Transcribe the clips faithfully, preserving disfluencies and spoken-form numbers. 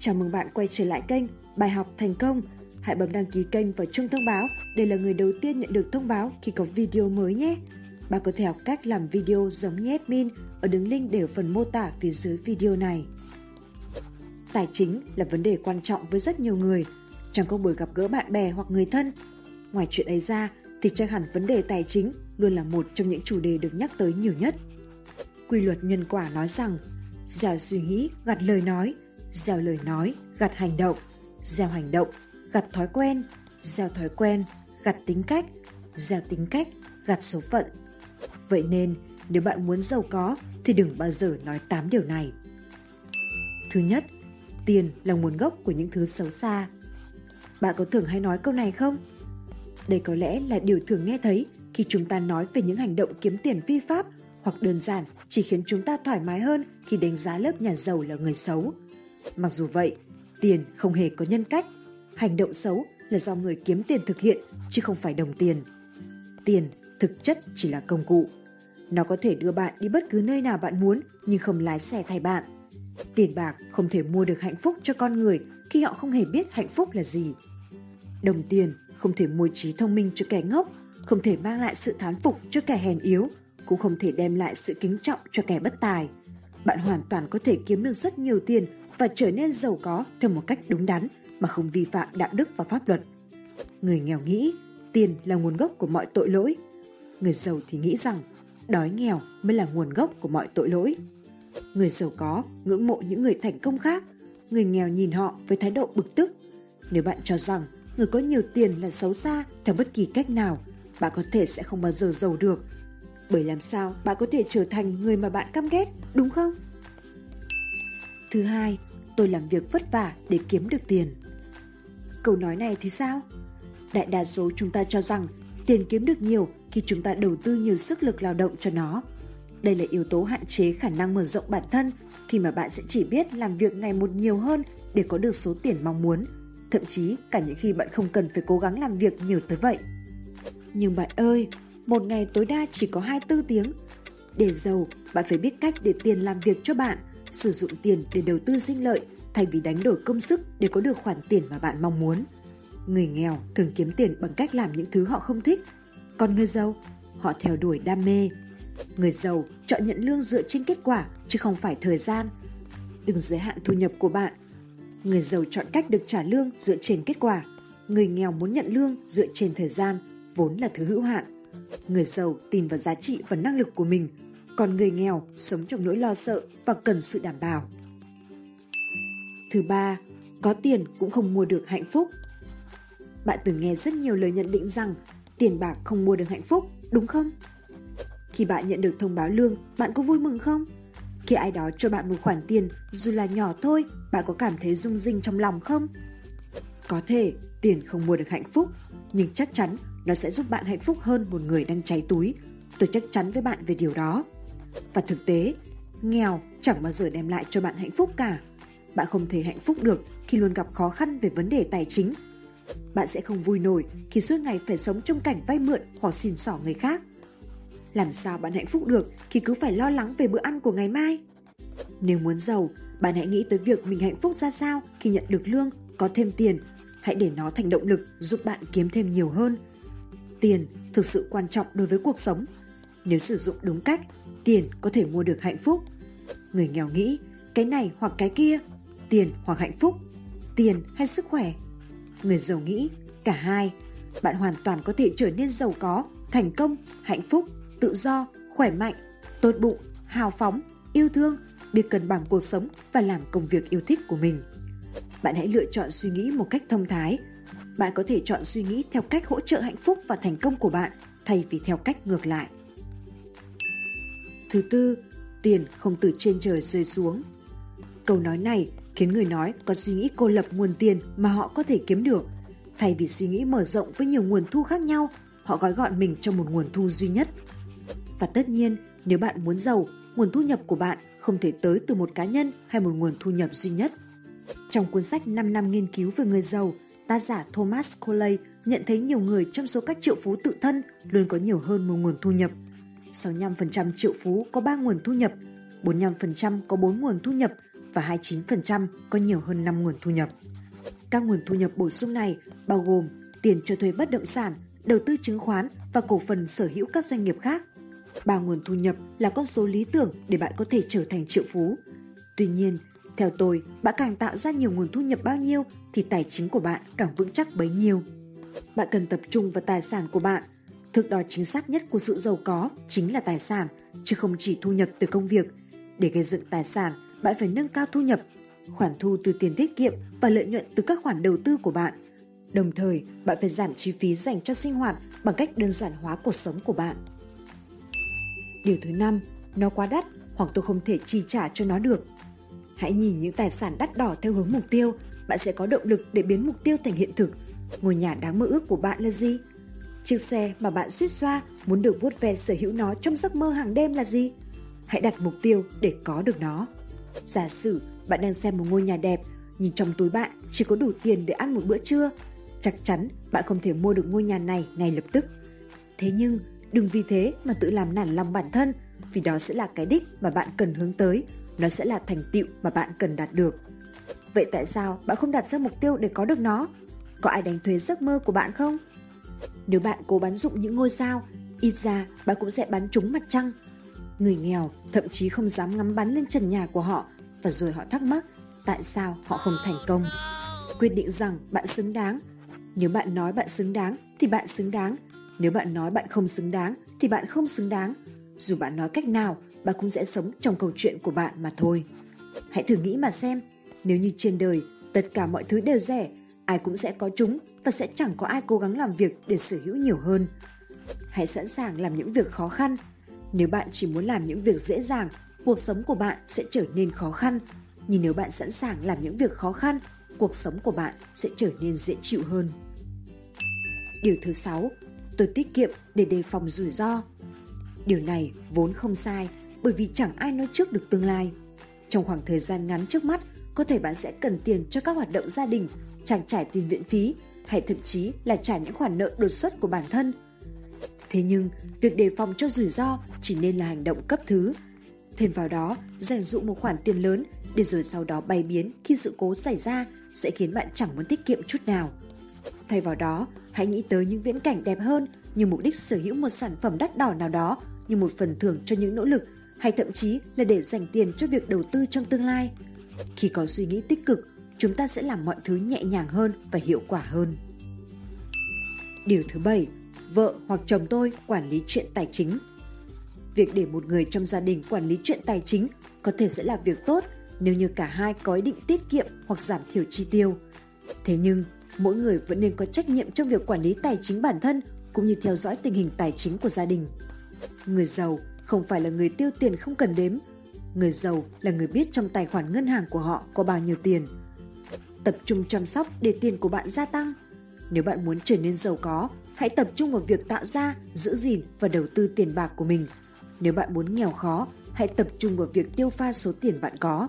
Chào mừng bạn quay trở lại kênh Bài học thành công. Hãy bấm đăng ký kênh và chuông thông báo để là người đầu tiên nhận được thông báo khi có video mới nhé. Bạn có thể học cách làm video giống như admin ở đường link để ở phần mô tả phía dưới video này. Tài chính là vấn đề quan trọng với rất nhiều người trong các buổi gặp gỡ bạn bè hoặc người thân. Ngoài chuyện ấy ra thì chắc hẳn vấn đề tài chính luôn là một trong những chủ đề được nhắc tới nhiều nhất. Quy luật nhân quả nói rằng gieo suy nghĩ gặt lời nói, gieo lời nói gặt hành động, gieo hành động gặt thói quen, gieo thói quen gặt tính cách, gieo tính cách gặt số phận. Vậy nên nếu bạn muốn giàu có thì đừng bao giờ nói tám điều này. Thứ nhất, tiền là nguồn gốc của những thứ xấu xa. Bạn có thường hay nói câu này không? Đây có lẽ là điều thường nghe thấy khi chúng ta nói về những hành động kiếm tiền vi pháp, hoặc đơn giản chỉ khiến chúng ta thoải mái hơn khi đánh giá lớp nhà giàu là người xấu. Mặc dù vậy, tiền không hề có nhân cách. Hành động xấu là do người kiếm tiền thực hiện chứ không phải đồng tiền. Tiền thực chất chỉ là công cụ. Nó có thể đưa bạn đi bất cứ nơi nào bạn muốn nhưng không lái xe thay bạn. Tiền bạc không thể mua được hạnh phúc cho con người khi họ không hề biết hạnh phúc là gì. Đồng tiền không thể mua trí thông minh cho kẻ ngốc, không thể mang lại sự thán phục cho kẻ hèn yếu, cũng không thể đem lại sự kính trọng cho kẻ bất tài. Bạn hoàn toàn có thể kiếm được rất nhiều tiền và trở nên giàu có theo một cách đúng đắn mà không vi phạm đạo đức và pháp luật. Người nghèo nghĩ tiền là nguồn gốc của mọi tội lỗi. Người giàu thì nghĩ rằng đói nghèo mới là nguồn gốc của mọi tội lỗi. Người giàu có ngưỡng mộ những người thành công khác, người nghèo nhìn họ với thái độ bực tức. Nếu bạn cho rằng người có nhiều tiền là xấu xa theo bất kỳ cách nào, bạn có thể sẽ không bao giờ giàu được. Bởi làm sao bạn có thể trở thành người mà bạn căm ghét, đúng không? Thứ hai, tôi làm việc vất vả để kiếm được tiền. Câu nói này thì sao? Đại đa số chúng ta cho rằng tiền kiếm được nhiều khi chúng ta đầu tư nhiều sức lực lao động cho nó. Đây là yếu tố hạn chế khả năng mở rộng bản thân, khi mà bạn sẽ chỉ biết làm việc ngày một nhiều hơn để có được số tiền mong muốn, thậm chí cả những khi bạn không cần phải cố gắng làm việc nhiều tới vậy. Nhưng bạn ơi, một ngày tối đa chỉ có hai mươi tư tiếng. Để giàu, bạn phải biết cách để tiền làm việc cho bạn, sử dụng tiền để đầu tư sinh lợi thay vì đánh đổi công sức để có được khoản tiền mà bạn mong muốn. Người nghèo thường kiếm tiền bằng cách làm những thứ họ không thích, còn người giàu, họ theo đuổi đam mê. Người giàu chọn nhận lương dựa trên kết quả chứ không phải thời gian. Đừng giới hạn thu nhập của bạn. Người giàu chọn cách được trả lương dựa trên kết quả. Người nghèo muốn nhận lương dựa trên thời gian, vốn là thứ hữu hạn. Người giàu tin vào giá trị và năng lực của mình, còn người nghèo sống trong nỗi lo sợ và cần sự đảm bảo. Thứ ba, có tiền cũng không mua được hạnh phúc. Bạn từng nghe rất nhiều lời nhận định rằng tiền bạc không mua được hạnh phúc, đúng không? Khi bạn nhận được thông báo lương, bạn có vui mừng không? Khi ai đó cho bạn một khoản tiền, dù là nhỏ thôi, bạn có cảm thấy rung rinh trong lòng không? Có thể tiền không mua được hạnh phúc, nhưng chắc chắn nó sẽ giúp bạn hạnh phúc hơn một người đang cháy túi. Tôi chắc chắn với bạn về điều đó. Và thực tế, nghèo chẳng bao giờ đem lại cho bạn hạnh phúc cả. Bạn không thể hạnh phúc được khi luôn gặp khó khăn về vấn đề tài chính. Bạn sẽ không vui nổi khi suốt ngày phải sống trong cảnh vay mượn hoặc xin xỏ người khác. Làm sao bạn hạnh phúc được khi cứ phải lo lắng về bữa ăn của ngày mai? Nếu muốn giàu, bạn hãy nghĩ tới việc mình hạnh phúc ra sao khi nhận được lương, có thêm tiền. Hãy để nó thành động lực giúp bạn kiếm thêm nhiều hơn. Tiền thực sự quan trọng đối với cuộc sống. Nếu sử dụng đúng cách, tiền có thể mua được hạnh phúc. Người nghèo nghĩ cái này hoặc cái kia, tiền hoặc hạnh phúc, tiền hay sức khỏe. Người giàu nghĩ cả hai. Bạn hoàn toàn có thể trở nên giàu có, thành công, hạnh phúc, tự do, khỏe mạnh, tốt bụng, hào phóng, yêu thương, biết cân bằng cuộc sống và làm công việc yêu thích của mình. Bạn hãy lựa chọn suy nghĩ một cách thông thái. Bạn có thể chọn suy nghĩ theo cách hỗ trợ hạnh phúc và thành công của bạn thay vì theo cách ngược lại. Thứ tư, tiền không từ trên trời rơi xuống. Câu nói này khiến người nói có suy nghĩ cô lập nguồn tiền mà họ có thể kiếm được. Thay vì suy nghĩ mở rộng với nhiều nguồn thu khác nhau, họ gói gọn mình trong một nguồn thu duy nhất. Và tất nhiên, nếu bạn muốn giàu, nguồn thu nhập của bạn không thể tới từ một cá nhân hay một nguồn thu nhập duy nhất. Trong cuốn sách năm năm nghiên cứu về người giàu, tác giả Thomas Cole nhận thấy nhiều người trong số các triệu phú tự thân luôn có nhiều hơn một nguồn thu nhập. sáu mươi lăm phần trăm triệu phú có ba nguồn thu nhập, bốn mươi lăm phần trăm có bốn nguồn thu nhập và hai mươi chín phần trăm có nhiều hơn năm nguồn thu nhập. Các nguồn thu nhập bổ sung này bao gồm tiền cho thuê bất động sản, đầu tư chứng khoán và cổ phần sở hữu các doanh nghiệp khác. Ba nguồn thu nhập là con số lý tưởng để bạn có thể trở thành triệu phú. Tuy nhiên, theo tôi, bạn càng tạo ra nhiều nguồn thu nhập bao nhiêu thì tài chính của bạn càng vững chắc bấy nhiêu. Bạn cần tập trung vào tài sản của bạn. Thước đo chính xác nhất của sự giàu có chính là tài sản, chứ không chỉ thu nhập từ công việc. Để gây dựng tài sản, bạn phải nâng cao thu nhập, khoản thu từ tiền tiết kiệm và lợi nhuận từ các khoản đầu tư của bạn. Đồng thời, bạn phải giảm chi phí dành cho sinh hoạt bằng cách đơn giản hóa cuộc sống của bạn. Điều thứ năm, nó quá đắt hoặc tôi không thể chi trả cho nó được. Hãy nhìn những tài sản đắt đỏ theo hướng mục tiêu, bạn sẽ có động lực để biến mục tiêu thành hiện thực. Ngôi nhà đáng mơ ước của bạn là gì? Chiếc xe mà bạn suýt xoa muốn được vuốt ve sở hữu nó trong giấc mơ hàng đêm là gì? Hãy đặt mục tiêu để có được nó. Giả sử bạn đang xem một ngôi nhà đẹp, nhưng trong túi bạn chỉ có đủ tiền để ăn một bữa trưa. Chắc chắn bạn không thể mua được ngôi nhà này ngay lập tức. Thế nhưng, đừng vì thế mà tự làm nản lòng bản thân, vì đó sẽ là cái đích mà bạn cần hướng tới, nó sẽ là thành tựu mà bạn cần đạt được. Vậy tại sao bạn không đặt ra mục tiêu để có được nó? Có ai đánh thuế giấc mơ của bạn không? Nếu bạn cố bắn rụng những ngôi sao, ít ra bạn cũng sẽ bắn trúng mặt trăng. Người nghèo thậm chí không dám ngắm bắn lên trần nhà của họ, và rồi họ thắc mắc tại sao họ không thành công. Quyết định rằng bạn xứng đáng. Nếu bạn nói bạn xứng đáng thì bạn xứng đáng. Nếu bạn nói bạn không xứng đáng thì bạn không xứng đáng. Dù bạn nói cách nào, bạn cũng sẽ sống trong câu chuyện của bạn mà thôi. Hãy thử nghĩ mà xem, nếu như trên đời tất cả mọi thứ đều rẻ, ai cũng sẽ có chúng và sẽ chẳng có ai cố gắng làm việc để sở hữu nhiều hơn. Hãy sẵn sàng làm những việc khó khăn. Nếu bạn chỉ muốn làm những việc dễ dàng, cuộc sống của bạn sẽ trở nên khó khăn. Nhưng nếu bạn sẵn sàng làm những việc khó khăn, cuộc sống của bạn sẽ trở nên dễ chịu hơn. Điều thứ sáu, tôi tiết kiệm để đề phòng rủi ro. Điều này vốn không sai, bởi vì chẳng ai nói trước được tương lai. Trong khoảng thời gian ngắn trước mắt, có thể bạn sẽ cần tiền cho các hoạt động gia đình, trang trải tiền viện phí, hay thậm chí là trả những khoản nợ đột xuất của bản thân. Thế nhưng, việc đề phòng cho rủi ro chỉ nên là hành động cấp thứ. Thêm vào đó, dành dụm một khoản tiền lớn để rồi sau đó bay biến khi sự cố xảy ra sẽ khiến bạn chẳng muốn tiết kiệm chút nào. Thay vào đó, hãy nghĩ tới những viễn cảnh đẹp hơn như mục đích sở hữu một sản phẩm đắt đỏ nào đó, như một phần thưởng cho những nỗ lực, hay thậm chí là để dành tiền cho việc đầu tư trong tương lai. Khi có suy nghĩ tích cực, chúng ta sẽ làm mọi thứ nhẹ nhàng hơn và hiệu quả hơn. Điều thứ bảy, vợ hoặc chồng tôi quản lý chuyện tài chính. Việc để một người trong gia đình quản lý chuyện tài chính có thể sẽ là việc tốt nếu như cả hai có ý định tiết kiệm hoặc giảm thiểu chi tiêu. Thế nhưng, mỗi người vẫn nên có trách nhiệm trong việc quản lý tài chính bản thân cũng như theo dõi tình hình tài chính của gia đình. Người giàu không phải là người tiêu tiền không cần đếm. Người giàu là người biết trong tài khoản ngân hàng của họ có bao nhiêu tiền. Tập trung chăm sóc để tiền của bạn gia tăng. Nếu bạn muốn trở nên giàu có, hãy tập trung vào việc tạo ra, giữ gìn và đầu tư tiền bạc của mình. Nếu bạn muốn nghèo khó, hãy tập trung vào việc tiêu pha số tiền bạn có.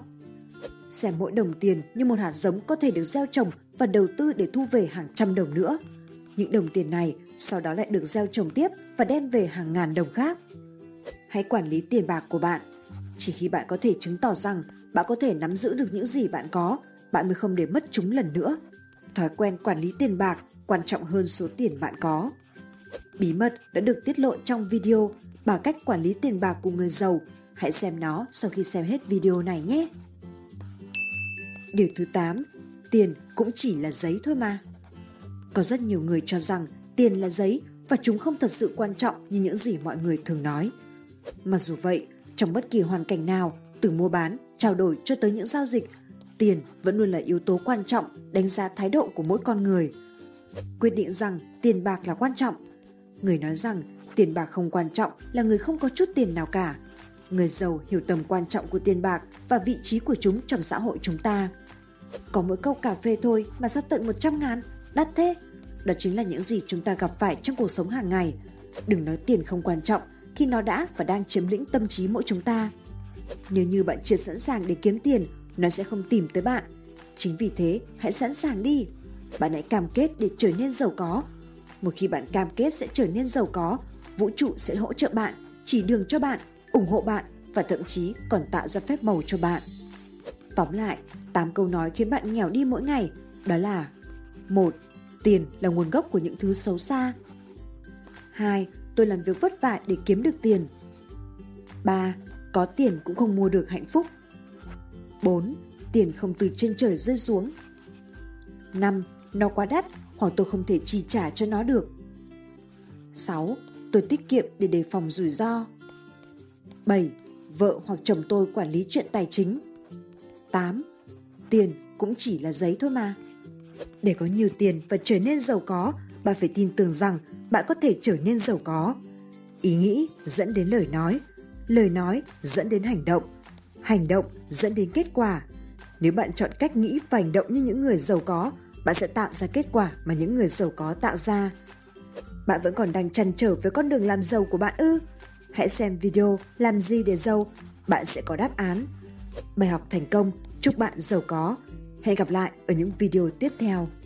Xem mỗi đồng tiền như một hạt giống có thể được gieo trồng và đầu tư để thu về hàng trăm đồng nữa. Những đồng tiền này sau đó lại được gieo trồng tiếp và đem về hàng ngàn đồng khác. Hãy quản lý tiền bạc của bạn. Chỉ khi bạn có thể chứng tỏ rằng bạn có thể nắm giữ được những gì bạn có, bạn mới không để mất chúng lần nữa. Thói quen quản lý tiền bạc quan trọng hơn số tiền bạn có. Bí mật đã được tiết lộ trong video bà cách quản lý tiền bạc của người giàu. Hãy xem nó sau khi xem hết video này nhé! Điều thứ tám, tiền cũng chỉ là giấy thôi mà. Có rất nhiều người cho rằng tiền là giấy và chúng không thật sự quan trọng như những gì mọi người thường nói. Mặc dù vậy, trong bất kỳ hoàn cảnh nào, từ mua bán, trao đổi cho tới những giao dịch, tiền vẫn luôn là yếu tố quan trọng đánh giá thái độ của mỗi con người. Quyết định rằng tiền bạc là quan trọng. Người nói rằng tiền bạc không quan trọng là người không có chút tiền nào cả. Người giàu hiểu tầm quan trọng của tiền bạc và vị trí của chúng trong xã hội chúng ta. Có mỗi cốc cà phê thôi mà ra tận một trăm ngàn, đắt thế. Đó chính là những gì chúng ta gặp phải trong cuộc sống hàng ngày. Đừng nói tiền không quan trọng khi nó đã và đang chiếm lĩnh tâm trí mỗi chúng ta. Nếu như bạn chưa sẵn sàng để kiếm tiền, nó sẽ không tìm tới bạn. Chính vì thế, hãy sẵn sàng đi. Bạn hãy cam kết để trở nên giàu có. Một khi bạn cam kết sẽ trở nên giàu có, vũ trụ sẽ hỗ trợ bạn, chỉ đường cho bạn, ủng hộ bạn và thậm chí còn tạo ra phép màu cho bạn. Tóm lại, tám câu nói khiến bạn nghèo đi mỗi ngày, đó là: một Tiền là nguồn gốc của những thứ xấu xa. hai Tôi làm việc vất vả để kiếm được tiền. ba Có tiền cũng không mua được hạnh phúc. bốn Tiền không từ trên trời rơi xuống. năm Nó quá đắt hoặc tôi không thể chi trả cho nó được. sáu Tôi tiết kiệm để đề phòng rủi ro. bảy Vợ hoặc chồng tôi quản lý chuyện tài chính. tám Tiền cũng chỉ là giấy thôi mà. Để có nhiều tiền và trở nên giàu có, bạn phải tin tưởng rằng bạn có thể trở nên giàu có. Ý nghĩ dẫn đến lời nói, lời nói dẫn đến hành động, hành động dẫn đến kết quả. Nếu bạn chọn cách nghĩ và hành động như những người giàu có, bạn sẽ tạo ra kết quả mà những người giàu có tạo ra. Bạn vẫn còn đang trăn trở với con đường làm giàu của bạn ư? Hãy xem video Làm gì để giàu, bạn sẽ có đáp án. Bài học thành công, chúc bạn giàu có. Hẹn gặp lại ở những video tiếp theo.